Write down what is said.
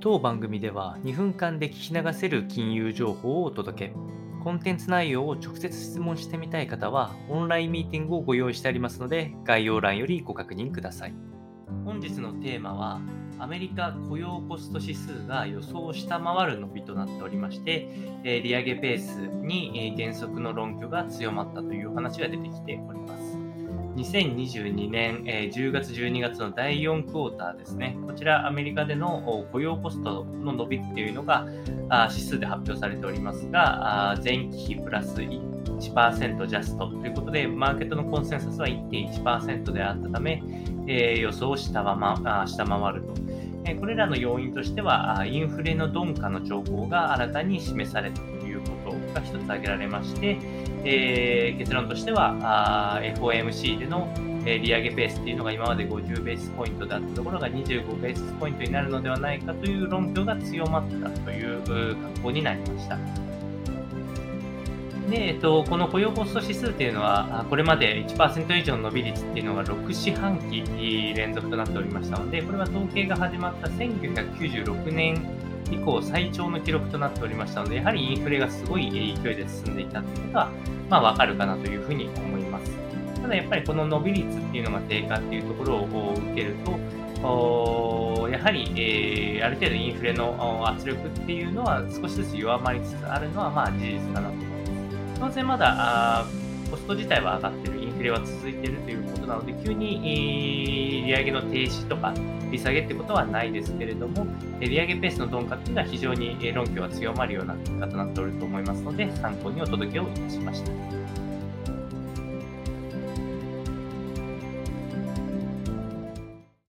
当番組では2分間で聞き流せる金融情報をお届け、コンテンツ内容を直接質問してみたい方はオンラインミーティングをご用意してありますので、概要欄よりご確認ください。本日のテーマはアメリカ雇用コスト指数が予想を下回る伸びとなっておりまして、利上げペースに減速の論拠が強まったという話が出てきております。2022年10月12月の第4クォーターですね。こちらアメリカでの雇用コストの伸びっていうのが指数で発表されておりますが、前期比プラス1% ジャストということで、マーケットのコンセンサスは 1.1% であったため、予想を下回ると。これらの要因としては、インフレの鈍化の兆候が新たに示されたということが一つ挙げられまして、結論としては FOMC での利上げペースというのが今まで50ベースポイントであったところが25ベースポイントになるのではないかという論評が強まったという格好になりました。で、この雇用コスト指数というのは、これまで 1% 以上の伸び率というのが6四半期連続となっておりましたので、これは統計が始まった1996年以降最長の記録となっておりましたので、やはりインフレがすごい勢いで進んでいたということは、わかるかなというふうに思います。ただやっぱりこの伸び率っていうのが低下っていうところを受けると、やはり、ある程度インフレの圧力っていうのは少しずつ弱まりつつあるのは事実かなと思います。当然まだコスト自体は上がっている、インフレは続いているということなので、急に利上げの停止とか利下げってことはないですけれども、利上げペースの鈍化というのは非常に論拠が強まるような結果となっておると思いますので、参考にお届けをいたしました。